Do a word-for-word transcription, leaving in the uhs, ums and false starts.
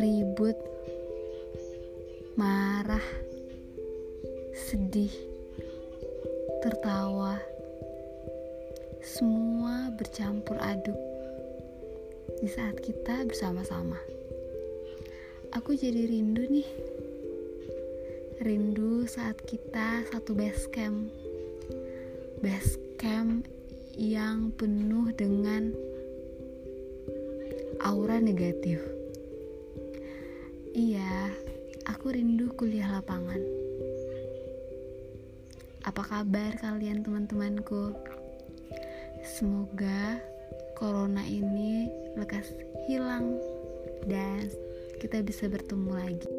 Ribut, marah, sedih, tertawa, semua bercampur aduk di saat kita bersama-sama. Aku jadi rindu nih, rindu saat kita satu base camp, base camp yang penuh dengan aura negatif. Iya, aku rindu kuliah lapangan. Apa kabar kalian teman-temanku? Semoga corona ini lekas hilang dan kita bisa bertemu lagi.